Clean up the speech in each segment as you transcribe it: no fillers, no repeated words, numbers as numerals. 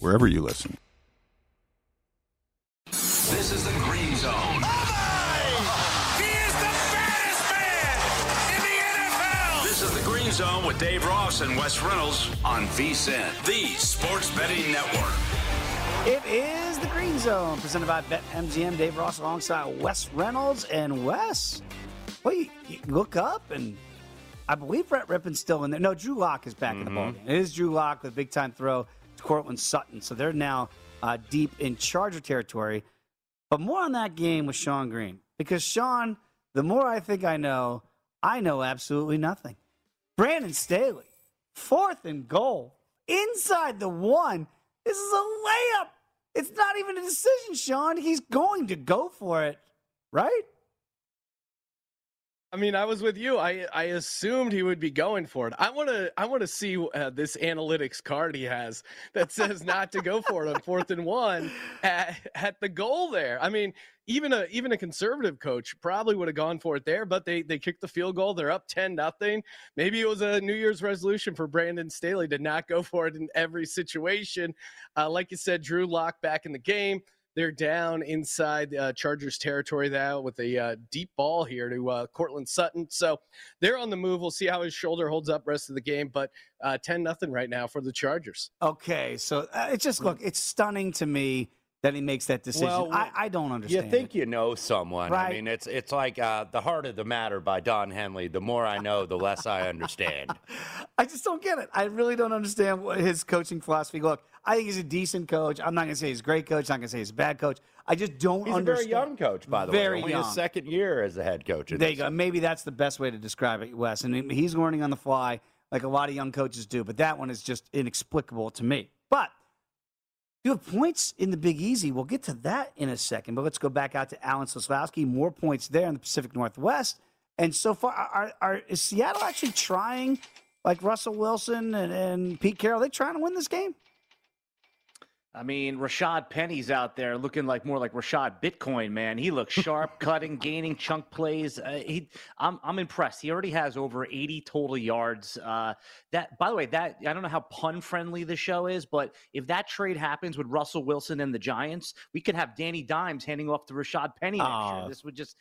wherever you listen. This is the Green Zone. Oh my! He is the baddest man in the NFL! This is the Green Zone with Dave Ross and Wes Reynolds on VSiN, the Sports Betting Network. It is the Green Zone, presented by BetMGM. Dave Ross alongside Wes Reynolds. And Wes, well, you look up and I believe Brett Rippon's still in there. No, Drew Lock is back in the ballgame. It is Drew Lock with a big-time throw. Courtland Sutton. So they're now deep in Charger territory. But more on that game with Sean Green. Because Sean, the more I think I know absolutely nothing. Brandon Staley, 4th and goal. Inside the 1. This is a layup. It's not even a decision, Sean. He's going to go for it, right? I mean, I was with you. I assumed he would be going for it. I want to see this analytics card he has that says not to go for it on 4th and 1 at the goal there. I mean, even a conservative coach probably would have gone for it there, but they kicked the field goal. They're up 10-0. Maybe it was a New Year's resolution for Brandon Staley to not go for it in every situation. Like you said, Drew Lock back in the game. They're down inside Chargers territory now with a deep ball here to Courtland Sutton. So they're on the move. We'll see how his shoulder holds up rest of the game, but 10-0 right now for the Chargers. Okay, so it's just, look, it's stunning to me that he makes that decision. Well, I don't understand. You think it. You know someone. Right? I mean, it's like The Heart of the Matter by Don Henley. The more I know, the less I understand. I just don't get it. I really don't understand what his coaching philosophy. Look, I think he's a decent coach. I'm not going to say he's a great coach. I'm not going to say he's a bad coach. I just don't understand. He's a very young coach, by the way. Very young. Only his 2nd year as a head coach. There you go. Maybe that's the best way to describe it, Wes. And he's learning on the fly like a lot of young coaches do. But that one is just inexplicable to me. But you have points in the Big Easy. We'll get to that in a second, but let's go back out to Alan Soslowski. More points there in the Pacific Northwest. And so far, is Seattle actually trying, like Russell Wilson and Pete Carroll, are they trying to win this game? I mean, Rashad Penny's out there looking like more like Rashad Bitcoin, man. He looks sharp, cutting, gaining chunk plays. I'm impressed. He already has over 80 total yards. That, by the way, I don't know how pun friendly the show is, but if that trade happens with Russell Wilson and the Giants, we could have Danny Dimes handing off to Rashad Penny next year. This would just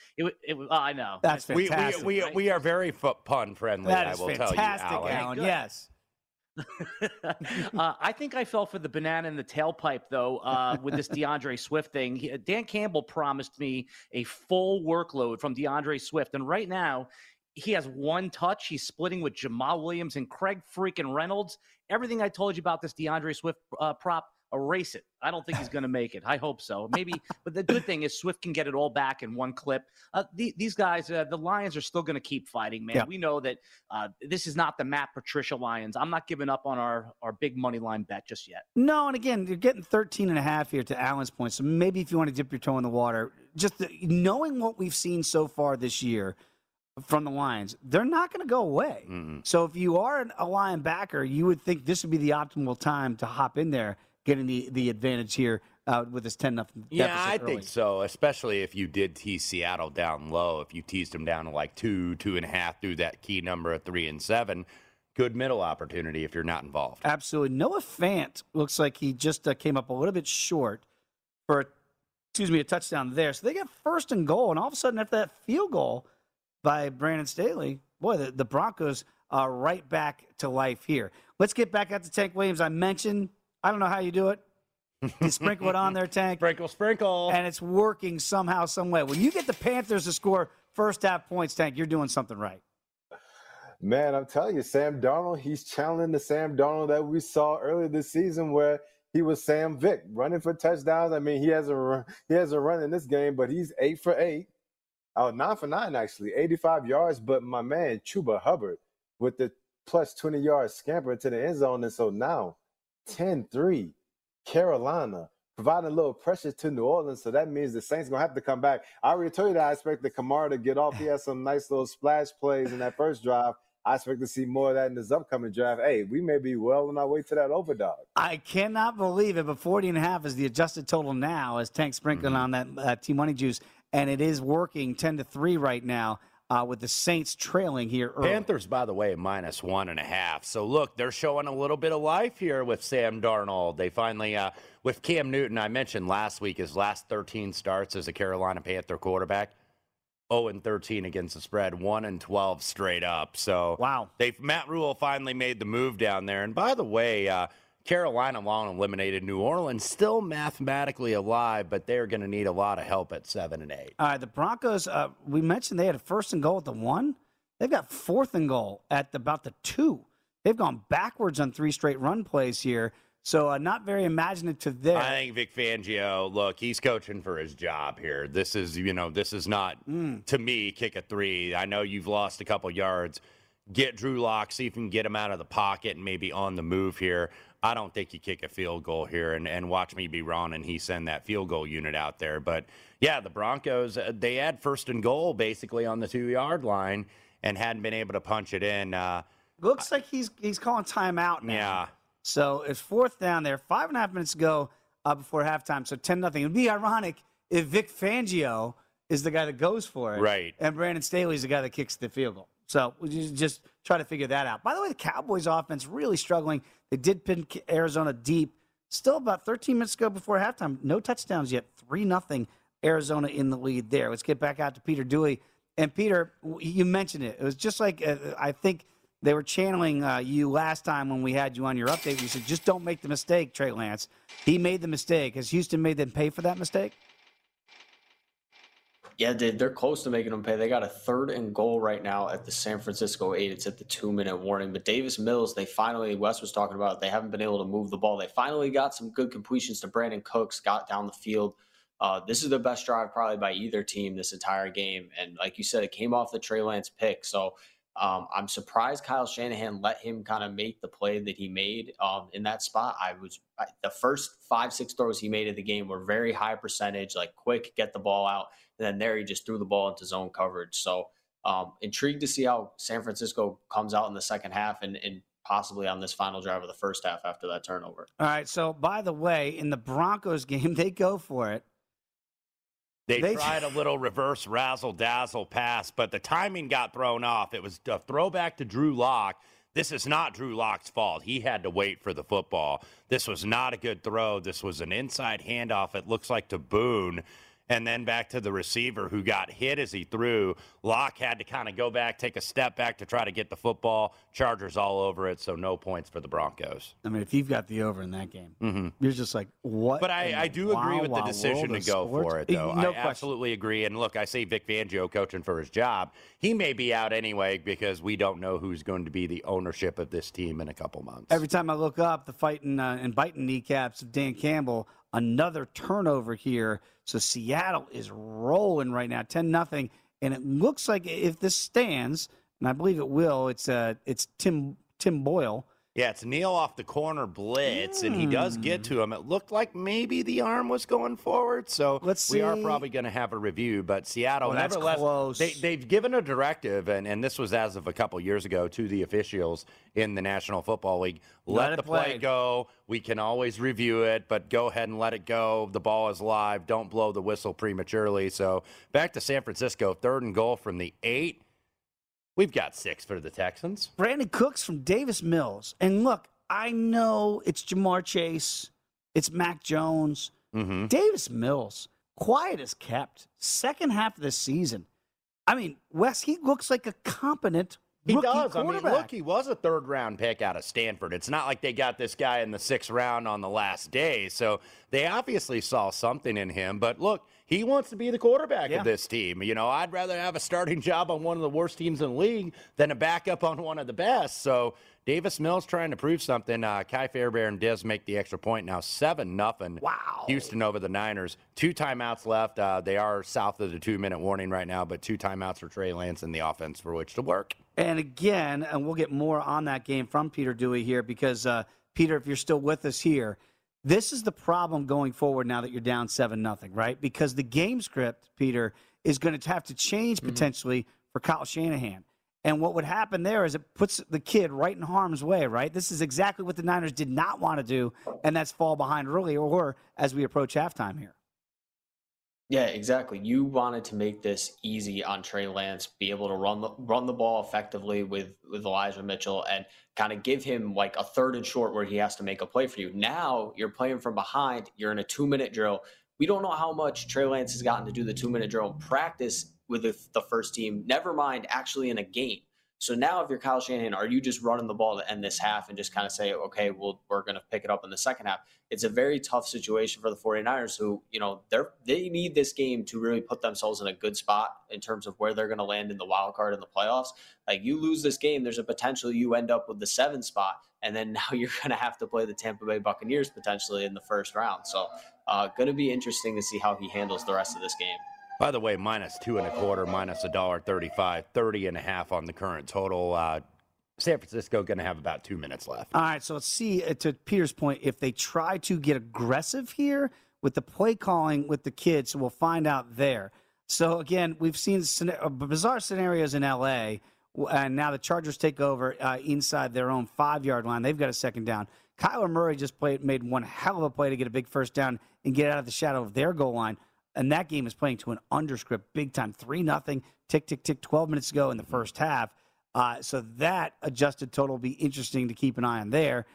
I know. That's fantastic. We are very pun friendly. I will tell you, Alan. Yes. I think I fell for the banana in the tailpipe, though, with this DeAndre Swift thing. Dan Campbell promised me a full workload from DeAndre Swift, and right now he has 1 touch. He's splitting with Jamal Williams and Craig freaking Reynolds. Everything I told you about this DeAndre Swift prop, erase it. I don't think he's going to make it. I hope so. Maybe, but the good thing is Swift can get it all back in 1 clip. These guys, the Lions are still going to keep fighting, man. Yeah. We know that this is not the Matt Patricia Lions. I'm not giving up on our big money line bet just yet. No, and again, you're getting 13.5 here to Allen's point, so maybe if you want to dip your toe in the water, just knowing what we've seen so far this year from the Lions, they're not going to go away. Mm-hmm. So if you are a Lion backer, you would think this would be the optimal time to hop in there, getting the advantage here with this 10-0 deficit. Yeah, I think so, especially if you did tease Seattle down low. If you teased them down to like 2.5 through that key number of 3 and 7, good middle opportunity if you're not involved. Absolutely. Noah Fant looks like he just came up a little bit short for a touchdown there. So they got 1st and goal, and all of a sudden after that field goal by Brandon Staley, boy, the Broncos are right back to life here. Let's get back out to Tank Williams. I mentioned, I don't know how you do it. You sprinkle it on there, Tank. Sprinkle, sprinkle. And it's working somehow, some way. When you get the Panthers to score first half points, Tank, you're doing something right. Man, I'm telling you, Sam Darnold, he's channeling the Sam Darnold that we saw earlier this season where he was Sam Vick running for touchdowns. I mean, he hasn't run in this game, but he's 8 for 8. Oh, 9 for 9, actually, 85 yards. But my man, Chuba Hubbard, with the plus 20-yard scamper to the end zone. And so now 10-3. Carolina providing a little pressure to New Orleans, so that means the Saints gonna have to come back. I already told you that I expect the Kamara to get off. He has some nice little splash plays in that first drive. I expect to see more of that in this upcoming draft. Hey, we may be well on our way to that overdog. I cannot believe it, but 40.5 is the adjusted total now, as Tank sprinkling on that T-Money juice, and it is working 10-3 right now. With the Saints trailing here early. Panthers, by the way, minus 1.5. So, look, they're showing a little bit of life here with Sam Darnold. They finally, with Cam Newton, I mentioned last week, his last 13 starts as a Carolina Panther quarterback, 0-13 against the spread, 1-12 straight up. So, wow. Matt Rule finally made the move down there. And, by the way, Carolina long eliminated New Orleans, still mathematically alive, but they're going to need a lot of help at 7 and 8. All right, the Broncos, we mentioned they had a 1st and goal at the 1. They've got 4th and goal at about the 2. They've gone backwards on 3 straight run plays here, so not very imaginative there. I think Vic Fangio, look, he's coaching for his job here. This is, this is not, to me, kick a 3. I know you've lost a couple yards. Get Drew Lock, see if you can get him out of the pocket and maybe on the move here. I don't think you kick a field goal here, and watch me be wrong, and he send that field goal unit out there. But, yeah, the Broncos, they had 1st and goal basically on the 2-yard line and hadn't been able to punch it in. Looks like he's calling timeout now. Yeah. So it's 4th down there, 5.5 minutes to go before halftime, so 10-0. It would be ironic if Vic Fangio is the guy that goes for it. Right. And Brandon Staley is the guy that kicks the field goal. So we just try to figure that out. By the way, the Cowboys offense really struggling. They did pin Arizona deep. Still about 13 minutes ago before halftime. No touchdowns yet. 3-0 Arizona in the lead there. Let's get back out to Peter Dewey. And, Peter, you mentioned it. It was just like I think they were channeling you last time when we had you on your update. You said, just don't make the mistake, Trey Lance. He made the mistake. Has Houston made them pay for that mistake? Yeah, they're close to making them pay. They got a 3rd and goal right now at the San Francisco 8. It's at the 2-minute warning. But Davis Mills, they finally, Wes was talking about it, they haven't been able to move the ball. They finally got some good completions to Brandon Cooks, got down the field. This is the best drive probably by either team this entire game. And like you said, it came off the Trey Lance pick. So I'm surprised Kyle Shanahan let him kind of make the play that he made in that spot. The first 5-6 throws he made of the game were very high percentage, like quick, get the ball out. And then there he just threw the ball into zone coverage. So intrigued to see how San Francisco comes out in the second half and possibly on this final drive of the first half after that turnover. All right, so by the way, in the Broncos game, they go for it. They tried a little reverse razzle-dazzle pass, but the timing got thrown off. It was a throwback to Drew Lock. This is not Drew Lock's fault. He had to wait for the football. This was not a good throw. This was an inside handoff, it looks like, to Boone. And then back to the receiver who got hit as he threw. Locke had to kind of go back, take a step back to try to get the football. Chargers all over it, so no points for the Broncos. I mean, if you've got the over in that game, you're just like, what? But I do agree with the decision to go for it, though. No question. Absolutely agree. And, look, I say Vic Fangio coaching for his job. He may be out anyway because we don't know who's going to be the ownership of this team in a couple months. Every time I look up, the fighting and biting kneecaps of Dan Campbell, another turnover here. So Seattle is rolling right now, 10-0, and it looks like if this stands, and I believe it will, it's Tim Boyle. Yeah, it's Neil off the corner blitz, and he does get to him. It looked like maybe the arm was going forward, so we are probably going to have a review. But Seattle, nevertheless, they've given a directive, and this was as of a couple years ago, to the officials in the National Football League. Let the play go. We can always review it, but go ahead and let it go. The ball is live. Don't blow the whistle prematurely. So back to San Francisco, 3rd and goal from the 8. We've got 6 for the Texans. Brandon Cooks from Davis Mills. And look, I know it's Jamar Chase. It's Mac Jones. Davis Mills, quiet as kept. Second half of the season. I mean, Wes, he looks like a competent He does. I mean, look, he was a third-round pick out of Stanford. It's not like they got this guy in the sixth round on the last day. So they obviously saw something in him. But, look, he wants to be the quarterback of this team. You know, I'd rather have a starting job on one of the worst teams in the league than a backup on one of the best. So Davis Mills trying to prove something. Kai Fairbairn and Diz make the extra point now. 7-0. Wow. Houston over the Niners. 2 timeouts left. They are south of the 2-minute warning right now, but 2 timeouts for Trey Lance and the offense for which to work. And again, and we'll get more on that game from Peter Dewey here because, Peter, if you're still with us here, this is the problem going forward now that you're down 7-0, right? Because the game script, Peter, is going to have to change potentially for Kyle Shanahan. And what would happen there is it puts the kid right in harm's way, right? This is exactly what the Niners did not want to do, and that's fall behind early or as we approach halftime here. Yeah, exactly. You wanted to make this easy on Trey Lance, be able to run the ball effectively with Elijah Mitchell and kind of give him like a third and short where he has to make a play for you. Now you're playing from behind. You're in a 2-minute drill. We don't know how much Trey Lance has gotten to do the 2-minute drill in practice with the first team, never mind actually in a game. So now if you're Kyle Shanahan, are you just running the ball to end this half and just kind of say, okay, we're going to pick it up in the second half? It's a very tough situation for the 49ers who, you know, they need this game to really put themselves in a good spot in terms of where they're going to land in the wild card in the playoffs. Like, you lose this game, there's a potential you end up with the 7 spot, and then now you're going to have to play the Tampa Bay Buccaneers potentially in the first round. So going to be interesting to see how he handles the rest of this game. By the way, -2.25, -$1.35, 30.5 on the current total. San Francisco going to have about 2 minutes left. All right, so let's see, to Peter's point, if they try to get aggressive here with the play calling with the kids, so we'll find out there. So, again, we've seen bizarre scenarios in L.A., and now the Chargers take over inside their own 5-yard line. They've got a second down. Kyler Murray just made one hell of a play to get a big first down and get out of the shadow of their goal line. And that game is playing to an underscript big time, 3-0, tick, tick, tick, 12 minutes to go in the first half. So that adjusted total will be interesting to keep an eye on there.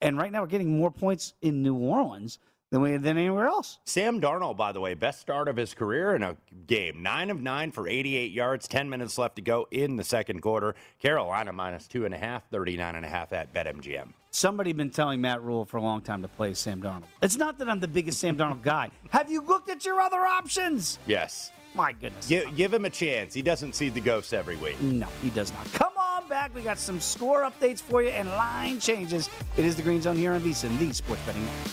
And right now we're getting more points in New Orleans than anywhere else. Sam Darnold, by the way, best start of his career in a game. 9 of 9 for 88 yards, 10 minutes left to go in the second quarter. Carolina -2.5, 39.5 at BetMGM. Somebody been telling Matt Rule for a long time to play Sam Darnold. It's not that I'm the biggest Sam Darnold guy. Have you looked at your other options? Yes. My goodness. Give him a chance. He doesn't see the ghosts every week. No, he does not. Come on back. We got some score updates for you and line changes. It is the Green Zone here on VSiN, the Sports Betting Network.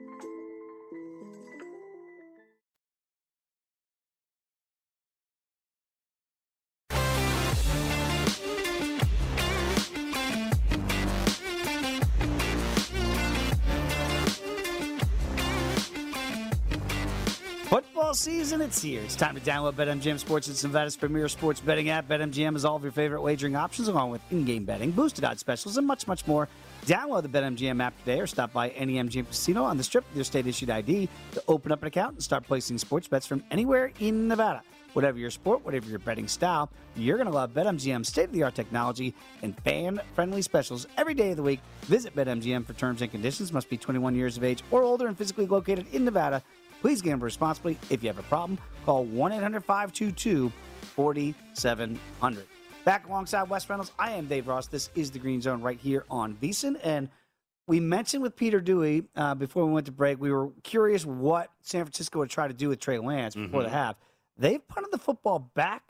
Season, it's here. It's time to download BetMGM Sports. It's Nevada's premier sports betting app. BetMGM has all of your favorite wagering options along with in-game betting, boosted odds specials, and much, much more. Download the BetMGM app today or stop by any MGM casino on the Strip with your state-issued ID to open up an account and start placing sports bets from anywhere in Nevada. Whatever your sport, whatever your betting style, you're going to love BetMGM's state-of-the-art technology and fan-friendly specials every day of the week. Visit BetMGM for terms and conditions. Must be 21 years of age or older and physically located in Nevada. Please gamble responsibly. If you have a problem, call 1-800-522-4700. Back alongside Wes Reynolds, I am Dave Ross. This is the Green Zone right here on VSiN. And we mentioned with Peter Dewey before we went to break, we were curious what San Francisco would try to do with Trey Lance before the half. They've punted the football back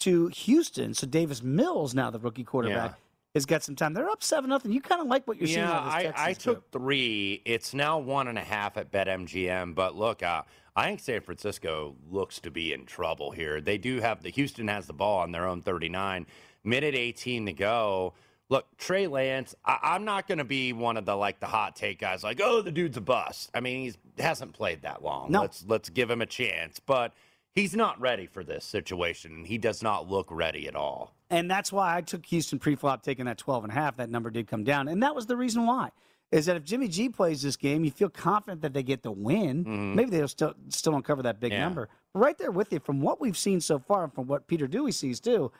to Houston. So Davis Mills, now the rookie quarterback, has got some time. They're up 7-0. You kind of like what you're seeing out of this Texas I took three. It's now 1.5 at BetMGM. But look, I think San Francisco looks to be in trouble here. They do have the Houston has the ball on their own 39. Minute 18 to go. Look, Trey Lance, I'm not going to be one of the the hot take guys like, oh, the dude's a bust. I mean, he hasn't played that long. No. Let's give him a chance. But he's not ready for this situation, and he does not look ready at all. And that's why I took Houston pre-flop, taking that 12.5. That number did come down, and that was the reason why. Is that if Jimmy G plays this game, you feel confident that they get the win. Maybe they'll still don't cover that big number. But right there with you, from what we've seen so far and from what Peter Dewey sees too,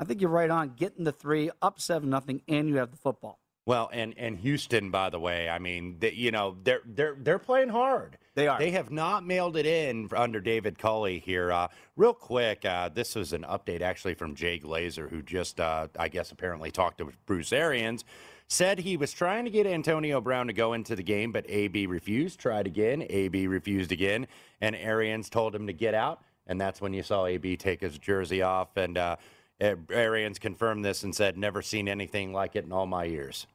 I think you're right on getting the 3, up 7-0, and you have the football. Well, and Houston, by the way, I mean, they're playing hard. They are. They have not mailed it in under David Culley here. Real quick, this was an update actually from Jay Glazer, who just, I guess, apparently talked to Bruce Arians. Said he was trying to get Antonio Brown to go into the game, but AB refused. Tried again. AB refused again. And Arians told him to get out. And that's when you saw AB take his jersey off. And Arians confirmed this and said, never seen anything like it in all my years.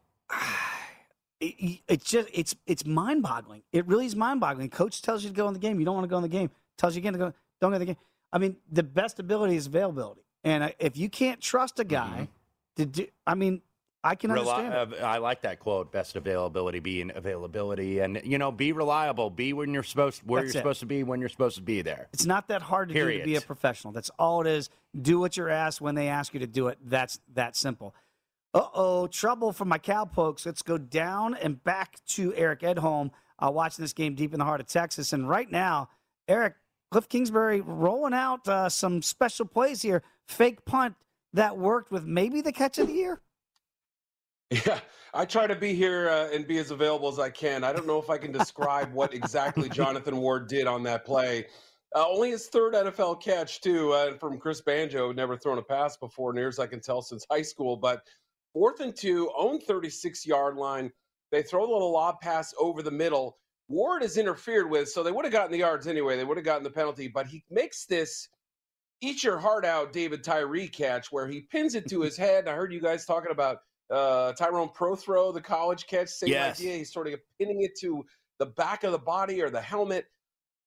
It's mind-boggling. It really is mind-boggling. Coach tells you to go in the game. You don't want to go in the game. Tells you again to go. Don't go in the game. I mean, the best ability is availability. And if you can't trust a guy to do, I mean, I can understand it. I like that quote: "Best availability being availability," and be reliable. Be when you're supposed to, supposed to be when you're supposed to be there. It's not that hard to do to be a professional. That's all it is. Do what you're asked when they ask you to do it. That's that simple. Uh-oh, trouble for my Cowpokes. Let's go down and back to Eric Edholm watching this game deep in the heart of Texas. And right now, Eric, Cliff Kingsbury rolling out some special plays here. Fake punt that worked with maybe the catch of the year. Yeah, I try to be here and be as available as I can. I don't know if I can describe what exactly Jonathan Ward did on that play. Only his third NFL catch, too, from Chris Banjo. Never thrown a pass before, near as I can tell, since high school. But 4th and 2, own 36-yard line. They throw a little lob pass over the middle. Ward is interfered with, so they would have gotten the yards anyway. They would have gotten the penalty. But he makes this eat-your-heart-out David Tyree catch where he pins it to his head. I heard you guys talking about Tyrone Prothrow, the college catch. Same idea. He's sort of pinning it to the back of the body or the helmet.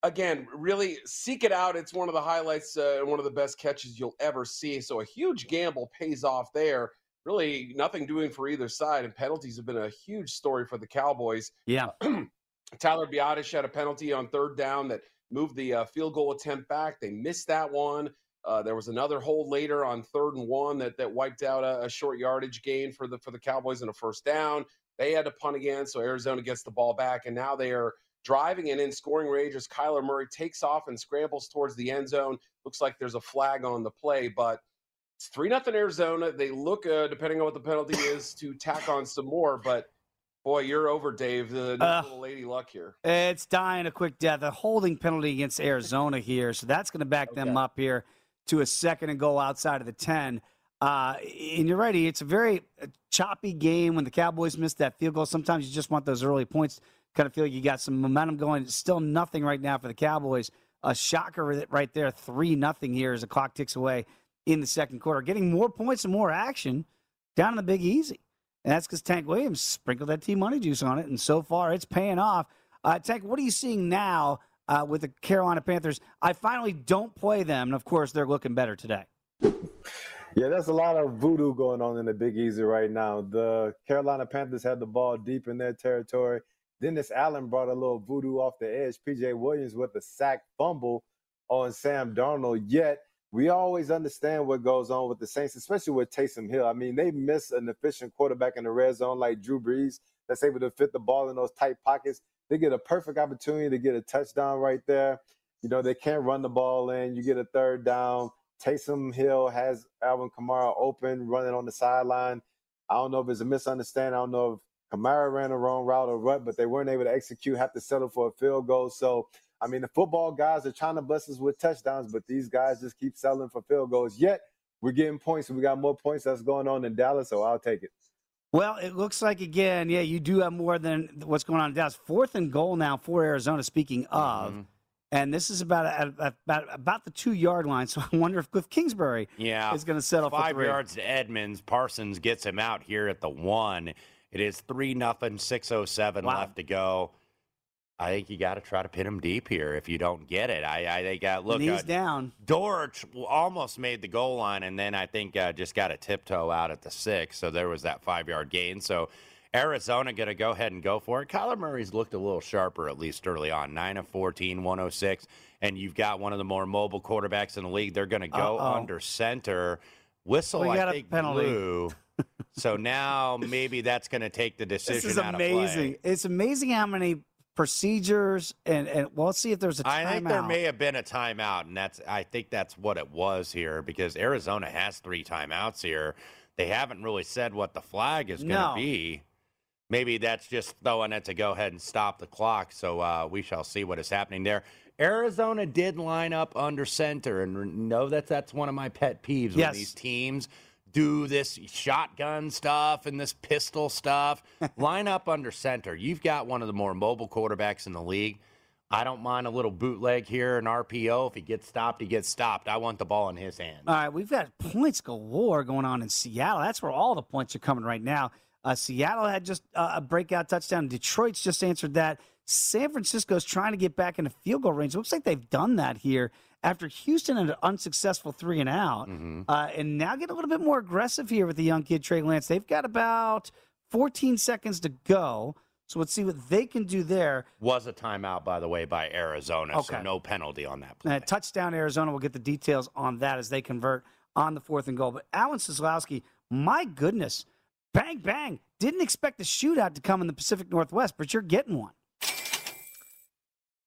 Again, really seek it out. It's one of the highlights and one of the best catches you'll ever see. So a huge gamble pays off there. Really nothing doing for either side, and penalties have been a huge story for the Cowboys. Yeah. Tyler Biadasz had a penalty on 3rd down that moved the field goal attempt back. They missed that one. There was another hole later on 3rd and 1 that wiped out a short yardage gain for the Cowboys in a 1st down. They had to punt again, so Arizona gets the ball back, and now they are driving and in scoring range as Kyler Murray takes off and scrambles towards the end zone. Looks like there's a flag on the play, but it's 3-0 Arizona. They look, depending on what the penalty is, to tack on some more. But, boy, you're over, Dave. The little lady luck here. It's dying a quick death. A holding penalty against Arizona here. So that's going to back them up here to a 2nd and goal outside of the 10. And you're right, it's a very choppy game. When the Cowboys miss that field goal, sometimes you just want those early points. Kind of feel like you got some momentum going. It's still nothing right now for the Cowboys. A shocker right there, 3-0 here as the clock ticks away in the 2nd quarter, getting more points and more action down in the Big Easy. And that's because Tank Williams sprinkled that T-Money juice on it, and so far it's paying off. Tank, what are you seeing now with the Carolina Panthers? I finally don't play them, and of course they're looking better today. Yeah, there's a lot of voodoo going on in the Big Easy right now. The Carolina Panthers had the ball deep in their territory. Dennis Allen brought a little voodoo off the edge. P.J. Williams with a sack fumble on Sam Darnold, yet we always understand what goes on with the Saints, especially with Taysom Hill. I mean, they miss an efficient quarterback in the red zone like Drew Brees that's able to fit the ball in those tight pockets. They get a perfect opportunity to get a touchdown right there. You know, they can't run the ball in. You get a 3rd down. Taysom Hill has Alvin Kamara open, running on the sideline. I don't know if it's a misunderstanding. I don't know if Kamara ran the wrong route or what, but they weren't able to execute, have to settle for a field goal. So, I mean, the football guys are trying to bless us with touchdowns, but these guys just keep settling for field goals. Yet, we're getting points, and we got more points that's going on in Dallas, so I'll take it. Well, it looks like, again, yeah, you do have more than what's going on in Dallas. 4th and goal now for Arizona, speaking of. Mm-hmm. And this is about the 2-yard line, so I wonder if Cliff Kingsbury is going to settle for 3. 5 yards to Edmonds. Parsons gets him out here at the 1. It is 3-0, 6:07 left to go. I think you got to try to pin him deep here if you don't get it. I think, look, he's down. Dorch almost made the goal line, and then I think just got a tiptoe out at the 6, so there was that 5-yard gain. So Arizona going to go ahead and go for it. Kyler Murray's looked a little sharper, at least early on, 9 of 14, 106, and you've got one of the more mobile quarterbacks in the league. They're going to go under center. Whistle, I think, blew. So now maybe that's going to take the decision out of play. This is amazing. It's amazing how many procedures, and well, let's see if there's a timeout. I think there may have been a timeout, and I think that's what it was here, because Arizona has 3 timeouts here. They haven't really said what the flag is going to be. Maybe that's just throwing it to go ahead and stop the clock, so we shall see what is happening there. Arizona did line up under center, and know that that's one of my pet peeves when these teams do this shotgun stuff and this pistol stuff. Line up under center. You've got one of the more mobile quarterbacks in the league. I don't mind a little bootleg here, an RPO. If he gets stopped, he gets stopped. I want the ball in his hand. All right, we've got points galore going on in Seattle. That's where all the points are coming right now. Seattle had just a breakout touchdown. Detroit's just answered that. San Francisco's trying to get back into field goal range. It looks like they've done that here after Houston had an unsuccessful 3-and-out. Mm-hmm. And now get a little bit more aggressive here with the young kid, Trey Lance. They've got about 14 seconds to go. So let's see what they can do there. Was a timeout, by the way, by Arizona. Okay. So no penalty on that play. Touchdown, Arizona. We'll get the details on that as they convert on the 4th and goal. But Alan Soslowski, my goodness. Bang, bang. Didn't expect a shootout to come in the Pacific Northwest, but you're getting one.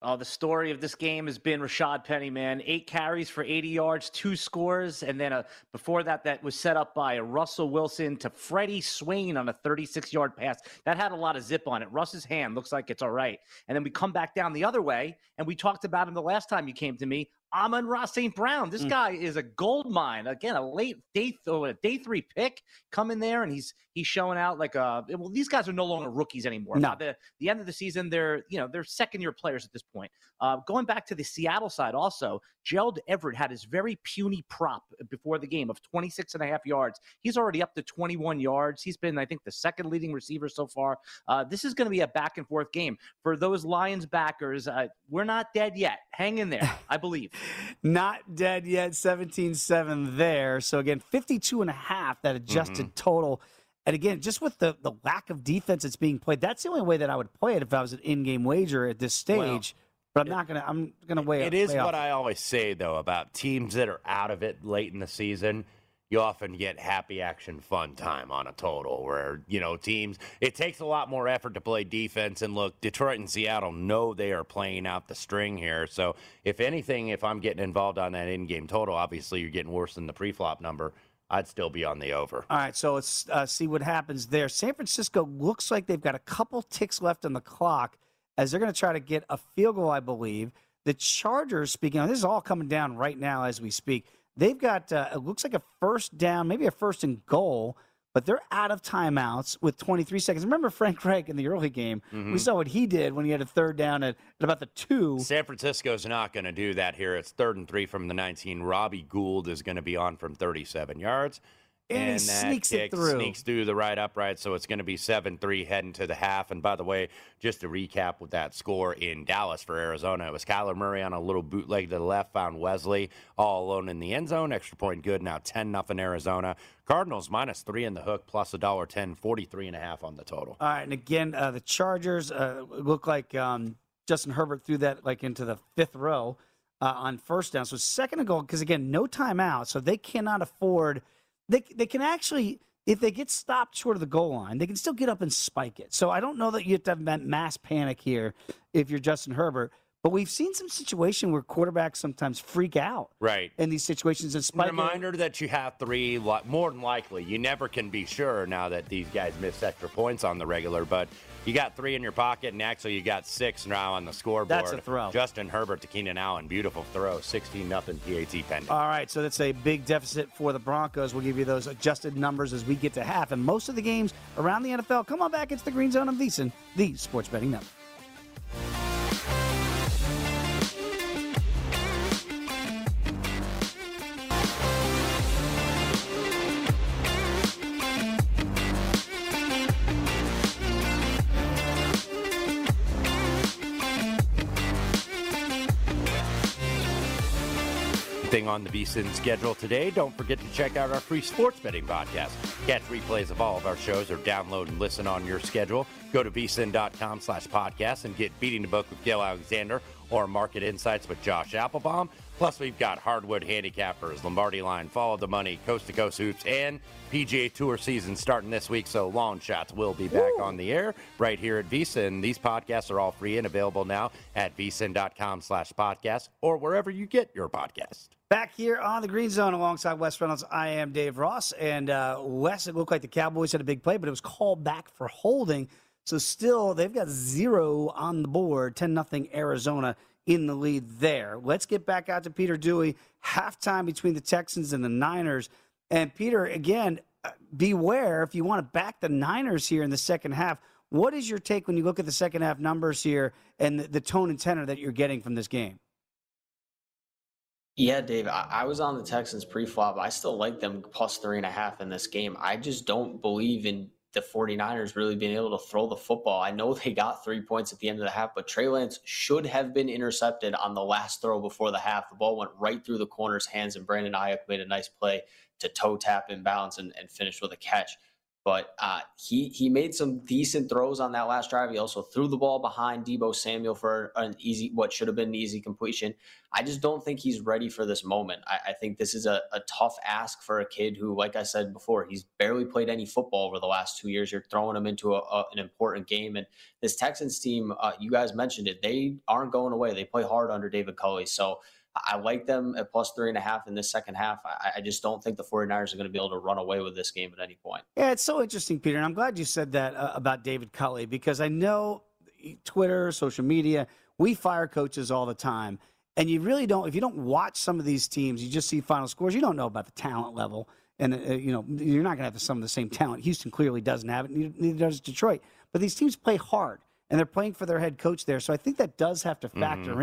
The story of this game has been Rashad Penny, man. 8 carries for 80 yards, 2 scores, and then before that was set up by a Russell Wilson to Freddie Swain on a 36-yard pass. That had a lot of zip on it. Russ's hand looks like it's all right. And then we come back down the other way, and we talked about him the last time you came to me. Amon-Ra St. Brown. This guy is a gold mine. Again, a late day three pick coming there, and he's showing out like a. Well, these guys are no longer rookies anymore. No. By the end of the season, they're second-year players at this point. Going back to the Seattle side also, Gerald Everett had his very puny prop before the game of 26.5 yards. He's already up to 21 yards. He's been, I think, the second leading receiver so far. This is going to be a back-and-forth game. For those Lions backers, we're not dead yet. Hang in there, I believe. Not dead yet, 17-7 there. So, again, 52.5, that adjusted total. And, again, just with the lack of defense that's being played, that's the only way that I would play it if I was an in-game wager at this stage. Well, but I'm going to weigh it. It is what I always say, though, about teams that are out of it late in the season. You often get happy action fun time on a total where, teams, it takes a lot more effort to play defense. And look, Detroit and Seattle know they are playing out the string here. So if anything, if I'm getting involved on that in-game total, obviously you're getting worse than the pre-flop number. I'd still be on the over. All right, so let's see what happens there. San Francisco looks like they've got a couple ticks left on the clock as they're going to try to get a field goal, I believe. The Chargers, speaking of, this is all coming down right now as we speak. They've got, it looks like a 1st down, maybe a 1st and goal, but they're out of timeouts with 23 seconds. Remember Frank Reich in the early game? Mm-hmm. We saw what he did when he had a 3rd down at about the 2. San Francisco's not going to do that here. It's 3rd and 3 from the 19. Robbie Gould is going to be on from 37 yards. And he sneaks it through. Sneaks through the right upright, so it's going to be 7-3 heading to the half. And by the way, just to recap with that score in Dallas for Arizona, it was Kyler Murray on a little bootleg to the left, found Wesley all alone in the end zone. Extra point good, now 10-0 Arizona. Cardinals -3 in the hook, plus $1.10, 43.5 on the total. All right, and again, the Chargers look like Justin Herbert threw that like into the 5th row on 1st down. So 2nd and goal, because again, no timeout, so they cannot afford – They can actually, if they get stopped short of the goal line, they can still get up and spike it. So I don't know that you have to have mass panic here if you're Justin Herbert, But we've seen some situation where quarterbacks sometimes freak out right. in these situations. Reminder that you have three, more than likely. You never can be sure now that these guys miss extra points on the regular, but you got three in your pocket, and actually you got six now on the scoreboard. That's a throw. Justin Herbert to Keenan Allen, beautiful throw, 16-0 PAT pending. All right, so that's a big deficit for the Broncos. We'll give you those adjusted numbers as we get to half. And most of the games around the NFL, come on back. It's the Green Zone on VSiN, the Sports Betting Network. On the VSiN schedule today. Don't forget to check out our free sports betting podcast. Catch replays of all of our shows or download and listen on your schedule. Go to vsin.com/podcast and get Beating the Book with Gil Alexander or Market Insights with Josh Applebaum. Plus, we've got Hardwood Handicappers, Lombardi Line, Follow the Money, Coast to Coast Hoops, and PGA Tour season starting this week, so Long Shots will be back on the air right here at VSiN. These podcasts are all free and available now at vsin.com/podcast or wherever you get your podcast. Back here on the Green Zone alongside Wes Reynolds, I am Dave Ross. And Wes, it looked like the Cowboys had a big play, but it was called back for holding. So still, they've got zero on the board, 10-0 Arizona in the lead there. Let's get back out to Peter Dewey, halftime between the Texans and the Niners. And Peter, again, beware if you want to back the Niners here in the second half. What is your take when you look at the second half numbers here and the tone and tenor that you're getting from this game? Yeah, Dave, I was on the Texans pre-flop. I still like them +3.5 in this game. I just don't believe in the 49ers really being able to throw the football. I know they got 3 points at the end of the half, but Trey Lance should have been intercepted on the last throw before the half. The ball went right through the corner's hands, and Brandon Ayuk made a nice play to toe tap inbounds and finish with a catch. But he made some decent throws on that last drive. He also threw the ball behind Deebo Samuel for an easy, what should have been an easy completion. I just don't think he's ready for this moment. I think this is a tough ask for a kid who, like I said before, he's barely played any football over the last 2 years. You're throwing him into an important game. And this Texans team, you guys mentioned it, they aren't going away. They play hard under David Culley. So I like them at +3.5 in this second half. I just don't think the 49ers are going to be able to run away with this game at any point. Yeah, it's so interesting, Peter, and I'm glad you said that about David Culley, because I know Twitter, social media, we fire coaches all the time, and you really don't, if you don't watch some of these teams, you just see final scores, you don't know about the talent level, and you're not going to have some of the same talent. Houston clearly doesn't have it, neither does Detroit, but these teams play hard, and they're playing for their head coach there, so I think that does have to factor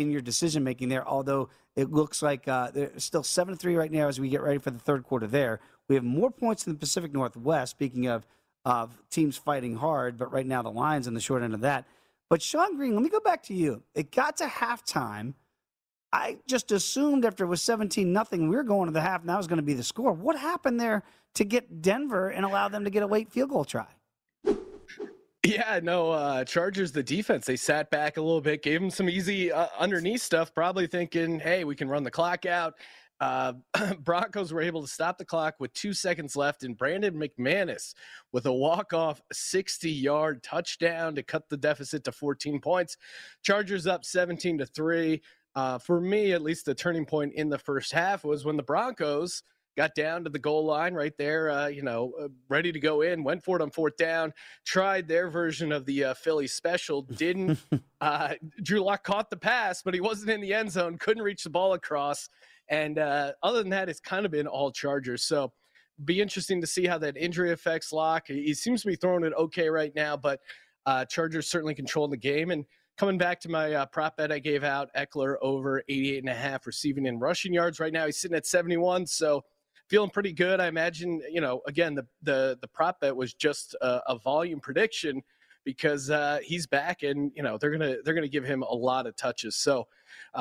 in your decision-making there, although it looks like they're still 7-3 right now as we get ready for the third quarter there. We have more points in the Pacific Northwest, speaking of teams fighting hard, but right now the line's on the short end of that. But Sean Green, let me go back to you. It got to halftime. I just assumed after it was 17-0, we were going to the half, and that was going to be the score. What happened there to get Denver and allow them to get a late field goal try? Yeah, no, Chargers, the defense, they sat back a little bit, gave them some easy underneath stuff, probably thinking, hey, we can run the clock out. Broncos were able to stop the clock with 2 seconds left, and Brandon McManus with a walk-off 60-yard touchdown to cut the deficit to 14 points. Chargers up 17-3. For me, at least the turning point in the first half was when the Broncos got down to the goal line right there, ready to go in, went for it on fourth down, tried their version of the Philly special, didn't. Drew Lock caught the pass, but he wasn't in the end zone, couldn't reach the ball across. And other than that, it's kind of been all Chargers. So be interesting to see how that injury affects Lock. He seems to be throwing it okay right now, but Chargers certainly controlling the game. And coming back to my prop bet I gave out, Eckler over 88.5 receiving and rushing yards. Right now he's sitting at 71, so feeling pretty good. I imagine, again, the prop bet was just a volume prediction because he's back and, they're going to give him a lot of touches. So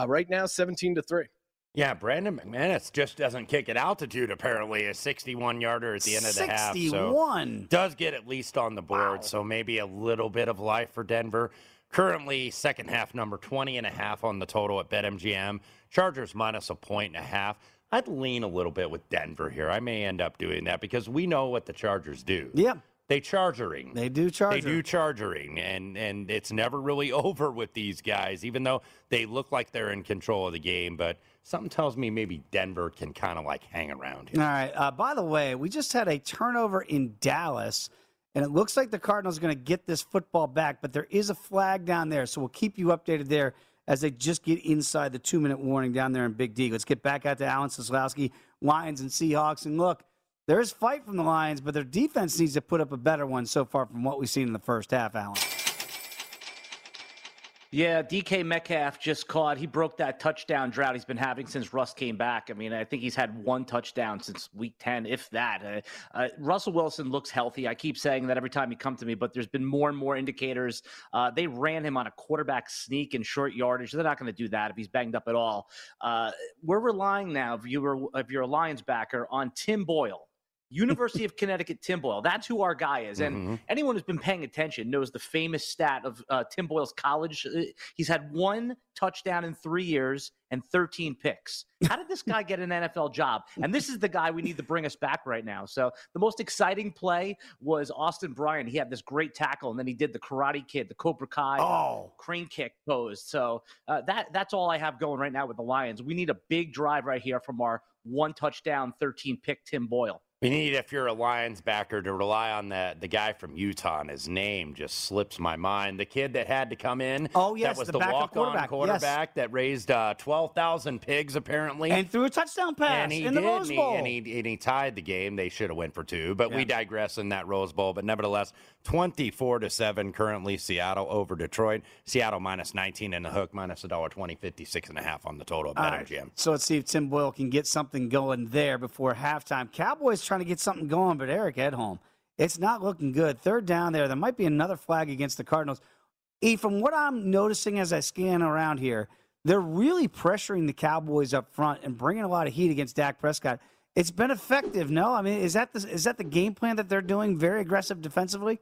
right now, 17-3. Yeah, Brandon McManus just doesn't kick at altitude, apparently, a 61-yarder at the end of the half. 61! So does get at least on the board, wow. So maybe a little bit of life for Denver. Currently, second half number 20.5 on the total at BetMGM. Chargers -1.5. I'd lean a little bit with Denver here. I may end up doing that because we know what the Chargers do. Yeah. They do chargering, and it's never really over with these guys, even though they look like they're in control of the game. But something tells me maybe Denver can kind of like hang around here. All right. By the way, we just had a turnover in Dallas, and it looks like the Cardinals are going to get this football back, but there is a flag down there, so we'll keep you updated there as they just get inside the 2-minute warning down there in Big D. Let's get back out to Alan Soslowski, Lions and Seahawks, and look, there is fight from the Lions, but their defense needs to put up a better one so far from what we've seen in the first half, Alan. Yeah, DK Metcalf just caught. He broke that touchdown drought he's been having since Russ came back. I mean, I think he's had one touchdown since week 10, if that. Russell Wilson looks healthy. I keep saying that every time you come to me, but there's been more and more indicators. They ran him on a quarterback sneak in short yardage. They're not going to do that if he's banged up at all. We're relying now, if you're a Lions backer, on Tim Boyle. University of Connecticut, Tim Boyle. That's who our guy is. And anyone who's been paying attention knows the famous stat of Tim Boyle's college. He's had one touchdown in 3 years and 13 picks. How did this guy get an NFL job? And this is the guy we need to bring us back right now. So the most exciting play was Austin Bryant. He had this great tackle, and then he did the Karate Kid, the Cobra Kai crane kick pose. So that's all I have going right now with the Lions. We need a big drive right here from our one touchdown, 13 pick Tim Boyle. We need, if you're a Lions backer, to rely on the guy from Utah, and his name just slips my mind. The kid that had to come in. Oh, yes, that was the walk-on quarterback that raised 12,000 pigs, apparently. And threw a touchdown pass in the Rose Bowl. And he tied the game. They should have went for two, but we digress in that Rose Bowl. But nevertheless, 24-7 currently, Seattle over Detroit. Seattle minus 19 in the hook, minus $1.20, 56.5 on the total. BetMGM. So let's see if Tim Boyle can get something going there before halftime. Cowboys trying to get something going, but Eric Edholm, it's not looking good. Third down there. There might be another flag against the Cardinals. From what I'm noticing as I scan around here, they're really pressuring the Cowboys up front and bringing a lot of heat against Dak Prescott. It's been effective, no? I mean, is that the game plan that they're doing, very aggressive defensively?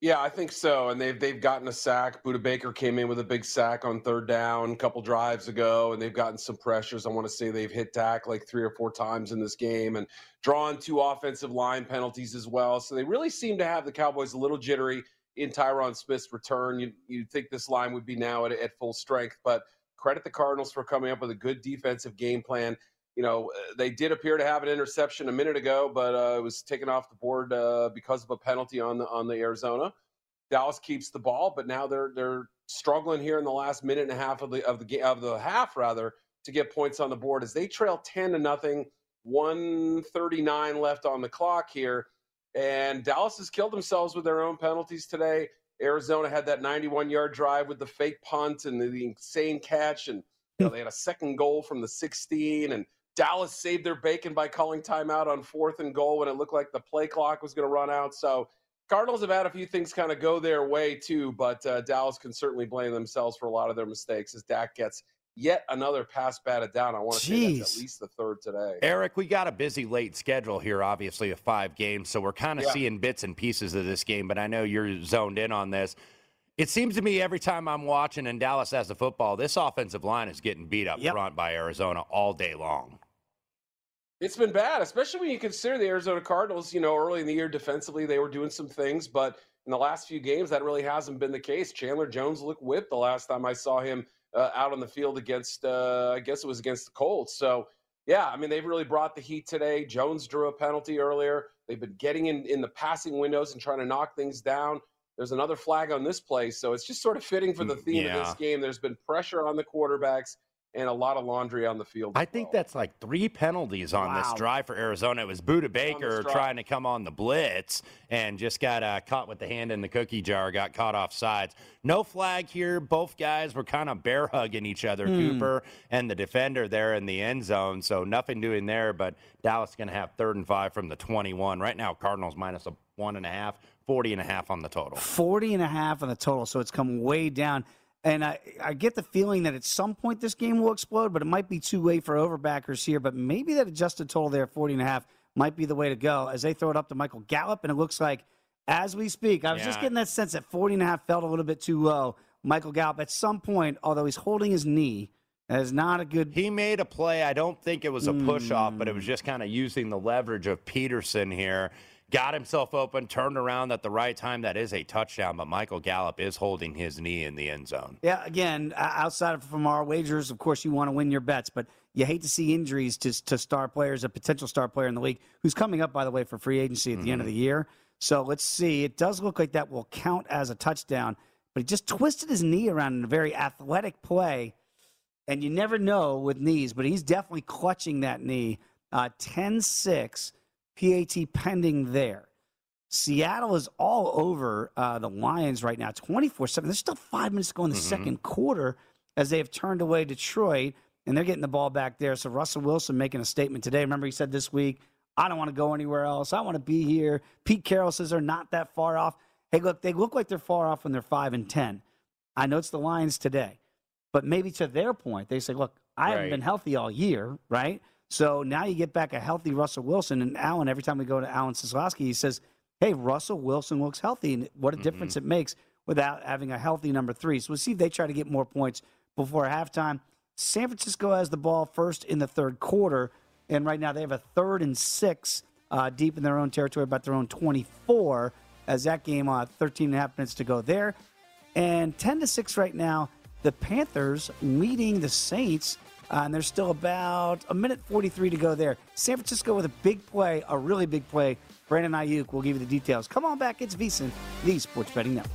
Yeah, I think so, and they've gotten a sack. Budda Baker came in with a big sack on third down a couple drives ago, and they've gotten some pressures. I want to say they've hit Dak like 3 or 4 times in this game and drawn 2 offensive line penalties as well. So they really seem to have the Cowboys a little jittery in Tyron Smith's return. You'd think this line would be now at full strength, but credit the Cardinals for coming up with a good defensive game plan. You know, they did appear to have an interception a minute ago, but it was taken off the board because of a penalty on the Arizona. Dallas keeps the ball, but now they're struggling here in the last minute and a half of the half rather to get points on the board as they trail 10-0, 1:39 left on the clock here, and Dallas has killed themselves with their own penalties today. Arizona had that 91-yard drive with the fake punt and the insane catch, and you know, they had a second goal from the 16 and. Dallas saved their bacon by calling timeout on 4th and goal when it looked like the play clock was going to run out. So Cardinals have had a few things kind of go their way too, but Dallas can certainly blame themselves for a lot of their mistakes as Dak gets yet another pass batted down. I want to say that's at least the third today. Eric, we got a busy late schedule here, obviously, of 5 games, so we're kind of seeing bits and pieces of this game, but I know you're zoned in on this. It seems to me every time I'm watching and Dallas has the football, this offensive line is getting beat up front by Arizona all day long. It's been bad, especially when you consider the Arizona Cardinals, you know, early in the year defensively, they were doing some things, but in the last few games, that really hasn't been the case. Chandler Jones looked whipped the last time I saw him out on the field against, I guess it was against the Colts. So, yeah, I mean, they've really brought the heat today. Jones drew a penalty earlier. They've been getting in the passing windows and trying to knock things down. There's another flag on this play, so it's just sort of fitting for the theme of this game. There's been pressure on the quarterbacks and a lot of laundry on the field. I think that's like 3 penalties on this drive for Arizona. It was Budda Baker trying to come on the blitz and just got caught with the hand in the cookie jar, got caught off sides. No flag here. Both guys were kind of bear hugging each other, Cooper and the defender there in the end zone, so nothing doing there, but Dallas going to have 3rd and 5 from the 21. Right now, Cardinals minus a 1.5, 40.5 on the total. 40.5 on the total, so it's come way down. And I get the feeling that at some point this game will explode, but it might be too late for overbackers here. But maybe that adjusted total there, 40.5, might be the way to go as they throw it up to Michael Gallup. And it looks like, as we speak, I was just getting that sense that 40.5 felt a little bit too low. Michael Gallup, at some point, although he's holding his knee, that is not a good. He made a play. I don't think it was a push-off, but it was just kind of using the leverage of Peterson here. got himself open, turned around at the right time. That is a touchdown, but Michael Gallup is holding his knee in the end zone. Yeah, again, outside from our wagers, of course, you want to win your bets, but you hate to see injuries to star players, a potential star player in the league, who's coming up, by the way, for free agency at the end of the year. So let's see. It does look like that will count as a touchdown, but he just twisted his knee around in a very athletic play, and you never know with knees, but he's definitely clutching that knee. 10-6. PAT pending there. Seattle is all over the Lions right now, 24-7. There's still 5 minutes to go in the second quarter as they have turned away Detroit, and they're getting the ball back there. So Russell Wilson making a statement today. Remember, he said this week, I don't want to go anywhere else. I want to be here. Pete Carroll says they're not that far off. Hey, look, they look like they're far off when they're 5-10. I know it's the Lions today, but maybe to their point, they say, look, I haven't been healthy all year, right? So now you get back a healthy Russell Wilson. And Alan, every time we go to Alan Soslowski, he says, hey, Russell Wilson looks healthy. And what a difference it makes without having a healthy number three. So we'll see if they try to get more points before halftime. San Francisco has the ball first in the third quarter. And right now they have a 3rd and 6 deep in their own territory, about their own 24, as that game 13 and a half minutes to go there. And 10-6 right now, the Panthers leading the Saints. And there's still about a minute 43 to go there. San Francisco with a big play, a really big play. Brandon Ayuk will give you the details. Come on back. It's VSiN, the Sports Betting Network.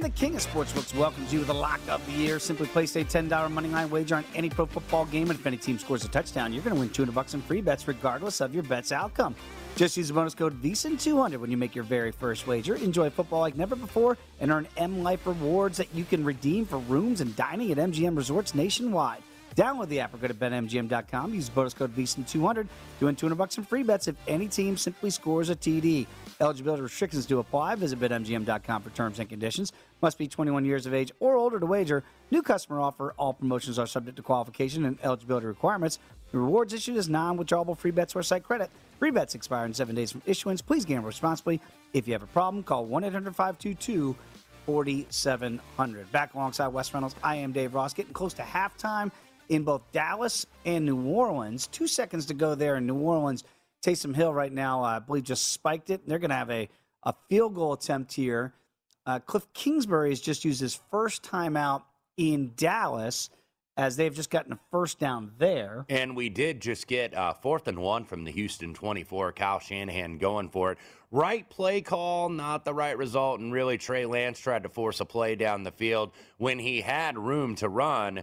The King of Sportsbooks welcomes you with a lock of the year. Simply place a $10 moneyline wager on any pro football game, and if any team scores a touchdown, you're going to win $200 in free bets regardless of your bet's outcome. Just use the bonus code VSiN200 when you make your very first wager. Enjoy football like never before and earn M-Life rewards that you can redeem for rooms and dining at MGM resorts nationwide. Download the app or go to BetMGM.com. Use bonus code VSiN200 to win $200 in free bets if any team simply scores a TD. Eligibility restrictions do apply. Visit BetMGM.com for terms and conditions. Must be 21 years of age or older to wager. New customer offer. All promotions are subject to qualification and eligibility requirements. The rewards issued is non-withdrawable free bets or site credit. Free bets expire in 7 days from issuance. Please gamble responsibly. If you have a problem, call 1-800-522-4700. Back alongside Wes Reynolds, I am Dave Ross. Getting close to halftime in both Dallas and New Orleans. 2 seconds to go there in New Orleans. Taysom Hill right now, I believe, just spiked it. They're going to have a field goal attempt here. Cliff Kingsbury has just used his first timeout in Dallas as they've just gotten a first down there. And we did just get 4th and 1 from the Houston 24. Kyle Shanahan going for it. Right play call, not the right result. And really, Trey Lance tried to force a play down the field when he had room to run.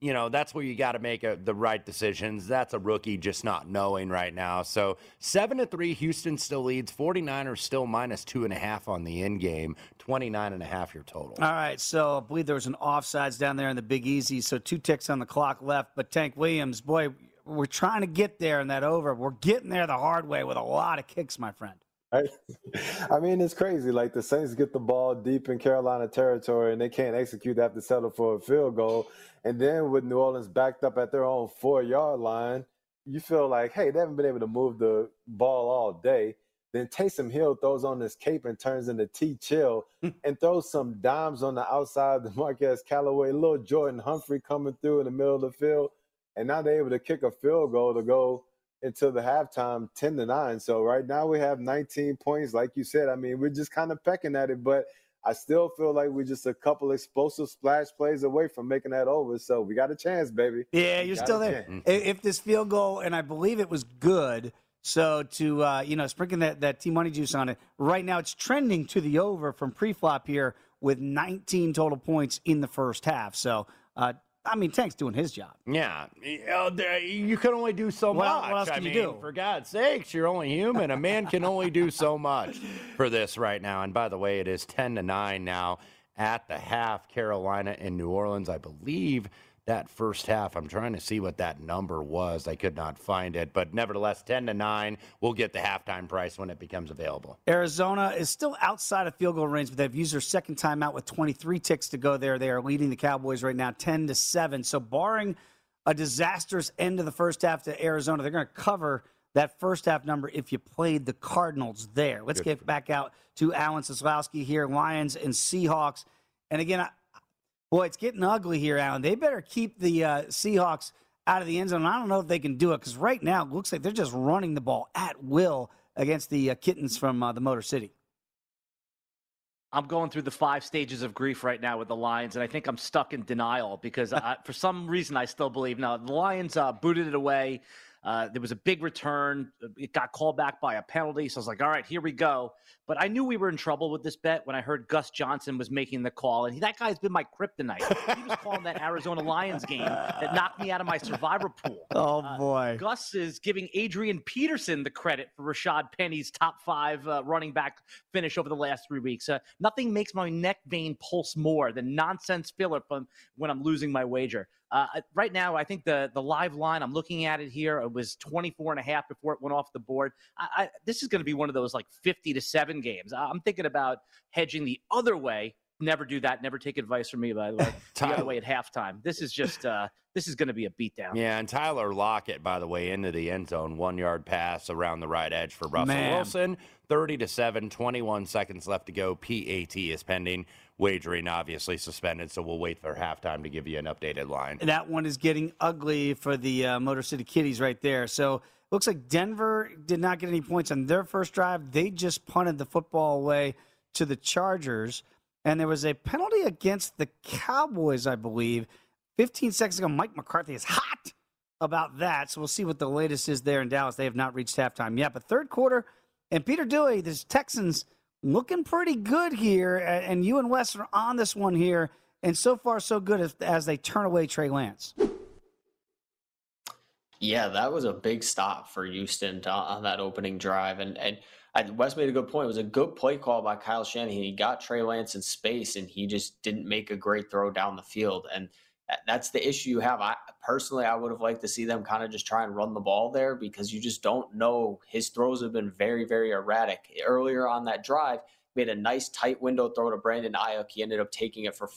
You know, that's where you got to make the right decisions. That's a rookie just not knowing right now. So 7-3, Houston still leads. 49ers still minus 2.5 on the end game. 29.5 your total. All right, so I believe there was an offsides down there in the Big Easy. So 2 ticks on the clock left. But Tank Williams, boy, we're trying to get there in that over. We're getting there the hard way with a lot of kicks, my friend. I mean, it's crazy. Like, the Saints get the ball deep in Carolina territory, and they can't execute. They have to settle for a field goal. And then with New Orleans backed up at their own 4-yard line, you feel like, hey, they haven't been able to move the ball all day. Then Taysom Hill throws on his cape and turns into T-Chill and throws some dimes on the outside to Marquez Callaway, little Jordan Humphrey coming through in the middle of the field. And now they're able to kick a field goal to go into the halftime 10-9. So right now we have 19 points. Like you said, I mean, we're just kind of pecking at it, but I still feel like we're just a couple explosive splash plays away from making that over. So we got a chance, baby. Yeah, you're still there. If this field goal, and I believe it was good, so to, sprinkling that T-Money juice on it. Right now it's trending to the over from pre-flop here with 19 total points in the first half. So, Tank's doing his job. Yeah. You can only do so much. What else can you do? For God's sakes, you're only human. A man can only do so much for this right now. And by the way, it is 10-9 now at the half. Carolina and New Orleans, I believe that first half. I'm trying to see what that number was. I could not find it. But nevertheless, 10-9. We'll get the halftime price when it becomes available. Arizona is still outside of field goal range, but they've used their second timeout with 23 ticks to go there. They are leading the Cowboys right now 10-7. So barring a disastrous end of the first half to Arizona, they're going to cover that first half number if you played the Cardinals there. Let's get back out to Alan Soslowski here, Lions and Seahawks. And again, boy, it's getting ugly here, Alan. They better keep the Seahawks out of the end zone. I don't know if they can do it because right now it looks like they're just running the ball at will against the kittens from the Motor City. I'm going through the five stages of grief right now with the Lions, and I think I'm stuck in denial because for some reason I still believe. Now, the Lions booted it away. There was a big return. It got called back by a penalty. So I was like, all right, here we go. But I knew we were in trouble with this bet when I heard Gus Johnson was making the call. And that guy's been my kryptonite. He was calling that Arizona Lions game that knocked me out of my survivor pool. Oh, boy. Gus is giving Adrian Peterson the credit for Rashad Penny's top five running back finish over the last 3 weeks. Nothing makes my neck vein pulse more than nonsense filler when I'm losing my wager. Right now, I think the live line, I'm looking at it here, it was 24.5 before it went off the board. This is going to be one of those like 50-7 games. I'm thinking about hedging the other way. Never do that. Never take advice from me, by the way. The other way at halftime. This is just this is going to be a beatdown. Yeah, and Tyler Lockett, by the way, into the end zone, 1-yard pass around the right edge for Russell Wilson. 30-7, 21 seconds left to go. PAT is pending. Wagering obviously suspended, so we'll wait for halftime to give you an updated line. That one is getting ugly for the Motor City Kitties right there. So looks like Denver did not get any points on their first drive. They just punted the football away to the Chargers. And there was a penalty against the Cowboys, I believe. 15 seconds ago, Mike McCarthy is hot about that. So we'll see what the latest is there in Dallas. They have not reached halftime yet. But third quarter, and Peter Dewey, this Texans looking pretty good here. And you and Wes are on this one here. And so far, so good as they turn away Trey Lance. Yeah, that was a big stop for Houston on that opening drive. Wes made a good point. It was a good play call by Kyle Shanahan. He got Trey Lance in space, and he just didn't make a great throw down the field. And that's the issue you have. I would have liked to see them kind of just try and run the ball there because you just don't know. His throws have been very, very erratic. Earlier on that drive, made a nice tight window throw to Brandon Ayuk. He ended up taking it for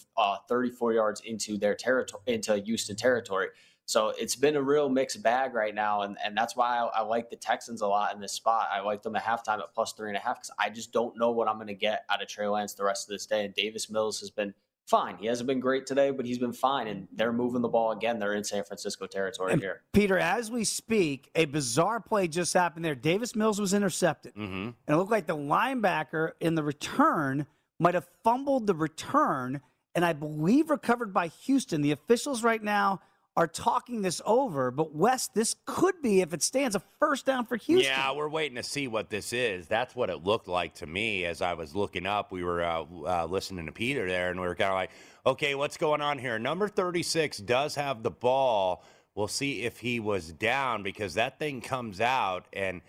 34 yards into their territory, into Houston territory. So it's been a real mixed bag right now, and that's why I like the Texans a lot in this spot. I like them at halftime at +3.5 because I just don't know what I'm going to get out of Trey Lance the rest of this day. And Davis Mills has been fine. He hasn't been great today, but he's been fine, and they're moving the ball again. They're in San Francisco territory and here. Peter, as we speak, a bizarre play just happened there. Davis Mills was intercepted, and it looked like the linebacker in the return might have fumbled the return, and I believe recovered by Houston. The officials right now are talking this over, but Wes, this could be, if it stands, a first down for Houston. Yeah, we're waiting to see what this is. That's what it looked like to me as I was looking up. We were listening to Peter there, and we were kind of like, okay, what's going on here? Number 36 does have the ball. We'll see if he was down because that thing comes out, and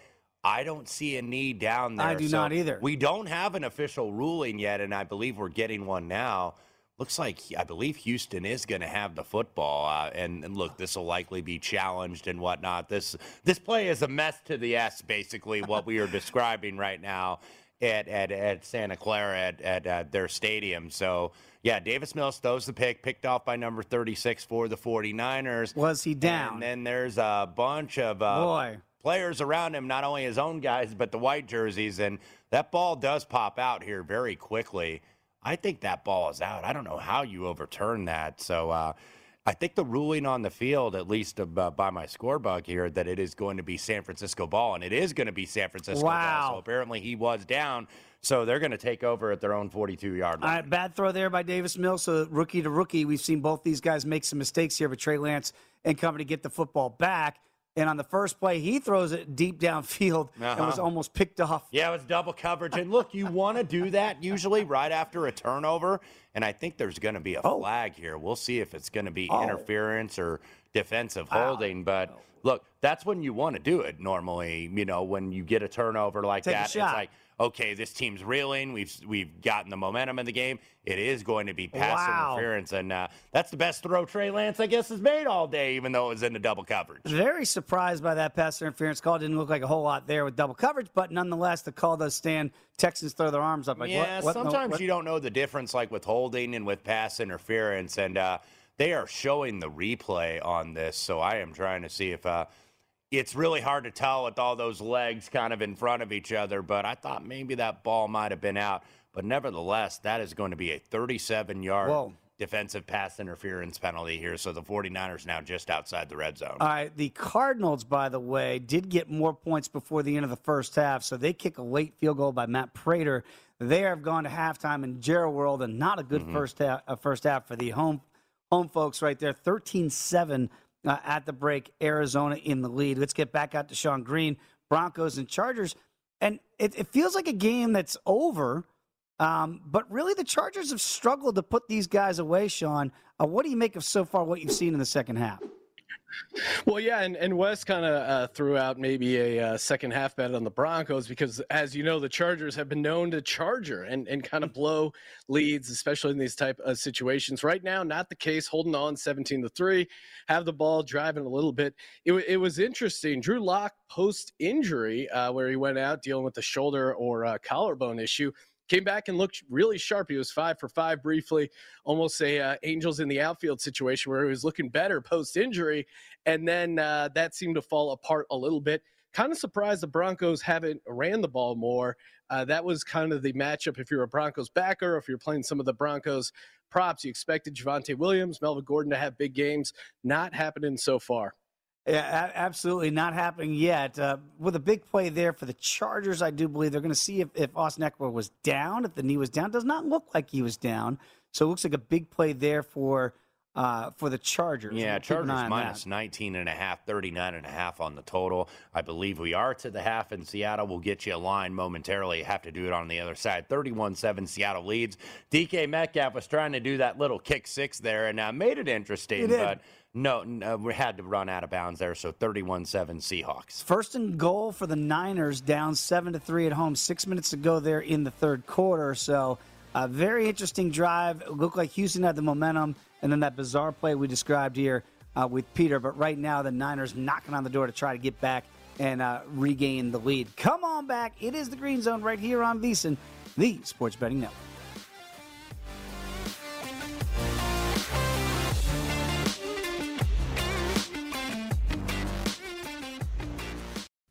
I don't see a knee down there. I do not either. We don't have an official ruling yet, and I believe we're getting one now. Looks like, I believe Houston is going to have the football. And look, this will likely be challenged and whatnot. This play is a mess to the S, basically, what we are describing right now at Santa Clara at their stadium. So, yeah, Davis Mills throws the pick, picked off by number 36 for the 49ers. Was he down? And then there's a bunch of players around him, not only his own guys, but the white jerseys. And that ball does pop out here very quickly. I think that ball is out. I don't know how you overturn that. So I think the ruling on the field, at least by my score bug here, that it is going to be San Francisco ball, and it is going to be San Francisco ball. So apparently he was down, so they're going to take over at their own 42-yard line. All right, bad throw there by Davis Mills. So rookie to rookie, we've seen both these guys make some mistakes here, but Trey Lance and company get the football back. And on the first play, he throws it deep downfield and was almost picked off. Yeah, it was double coverage. And, look, you want to do that usually right after a turnover. And I think there's going to be a flag here. We'll see if it's going to be interference or defensive holding. But, look, that's when you want to do it normally, you know, when you get a turnover like that. It's like, okay, this team's reeling. We've gotten the momentum in the game. It is going to be pass interference, and that's the best throw Trey Lance, I guess, has made all day, even though it was into double coverage. Very surprised by that pass interference call. Didn't look like a whole lot there with double coverage, but nonetheless, the call does stand. Texans throw their arms up. Like, yeah, what, sometimes you don't know the difference, like with holding and with pass interference, and they are showing the replay on this, so I am trying to see if – it's really hard to tell with all those legs kind of in front of each other, but I thought maybe that ball might have been out. But nevertheless, that is going to be a 37-yard defensive pass interference penalty here. So the 49ers now just outside the red zone. All right, the Cardinals, by the way, did get more points before the end of the first half. So they kick a late field goal by Matt Prater. They have gone to halftime in Jerry World, and not a good first half for the home folks right there, 13-7. At the break, Arizona in the lead. Let's get back out to Sean Green, Broncos and Chargers. And it feels like a game that's over, but really the Chargers have struggled to put these guys away, Sean. What do you make of so far what you've seen in the second half? Well, yeah, and Wes kind of threw out maybe a second half bet on the Broncos because, as you know, the Chargers have been known to charger and kind of blow leads, especially in these type of situations. Right now, not the case. Holding on 17-3, have the ball, driving a little bit. It was interesting. Drew Lock post-injury where he went out dealing with the shoulder or collarbone issue. Came back and looked really sharp. He was 5 for 5 briefly, almost a Angels in the outfield situation where he was looking better post-injury, and then that seemed to fall apart a little bit. Kind of surprised the Broncos haven't ran the ball more. That was kind of the matchup if you're a Broncos backer or if you're playing some of the Broncos props. You expected Javonte Williams, Melvin Gordon to have big games. Not happening so far. Yeah, absolutely not happening yet. With a big play there for the Chargers, I do believe they're going to see if Austin Eckler was down, if the knee was down. Does not look like he was down. So it looks like a big play there for the Chargers. Yeah, Chargers minus 19.5, 39.5 on the total. I believe we are to the half in Seattle. We'll get you a line momentarily. Have to do it on the other side. 31-7 Seattle leads. DK Metcalf was trying to do that little kick six there and made it interesting, but No, we had to run out of bounds there, so 31-7 Seahawks. First and goal for the Niners, down 7-3 at home. 6 minutes to go there in the third quarter, so a very interesting drive. It looked like Houston had the momentum, and then that bizarre play we described here with Peter. But right now, the Niners knocking on the door to try to get back and regain the lead. Come on back. It is the Green Zone right here on VSiN, the Sports Betting Network.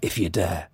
If you dare.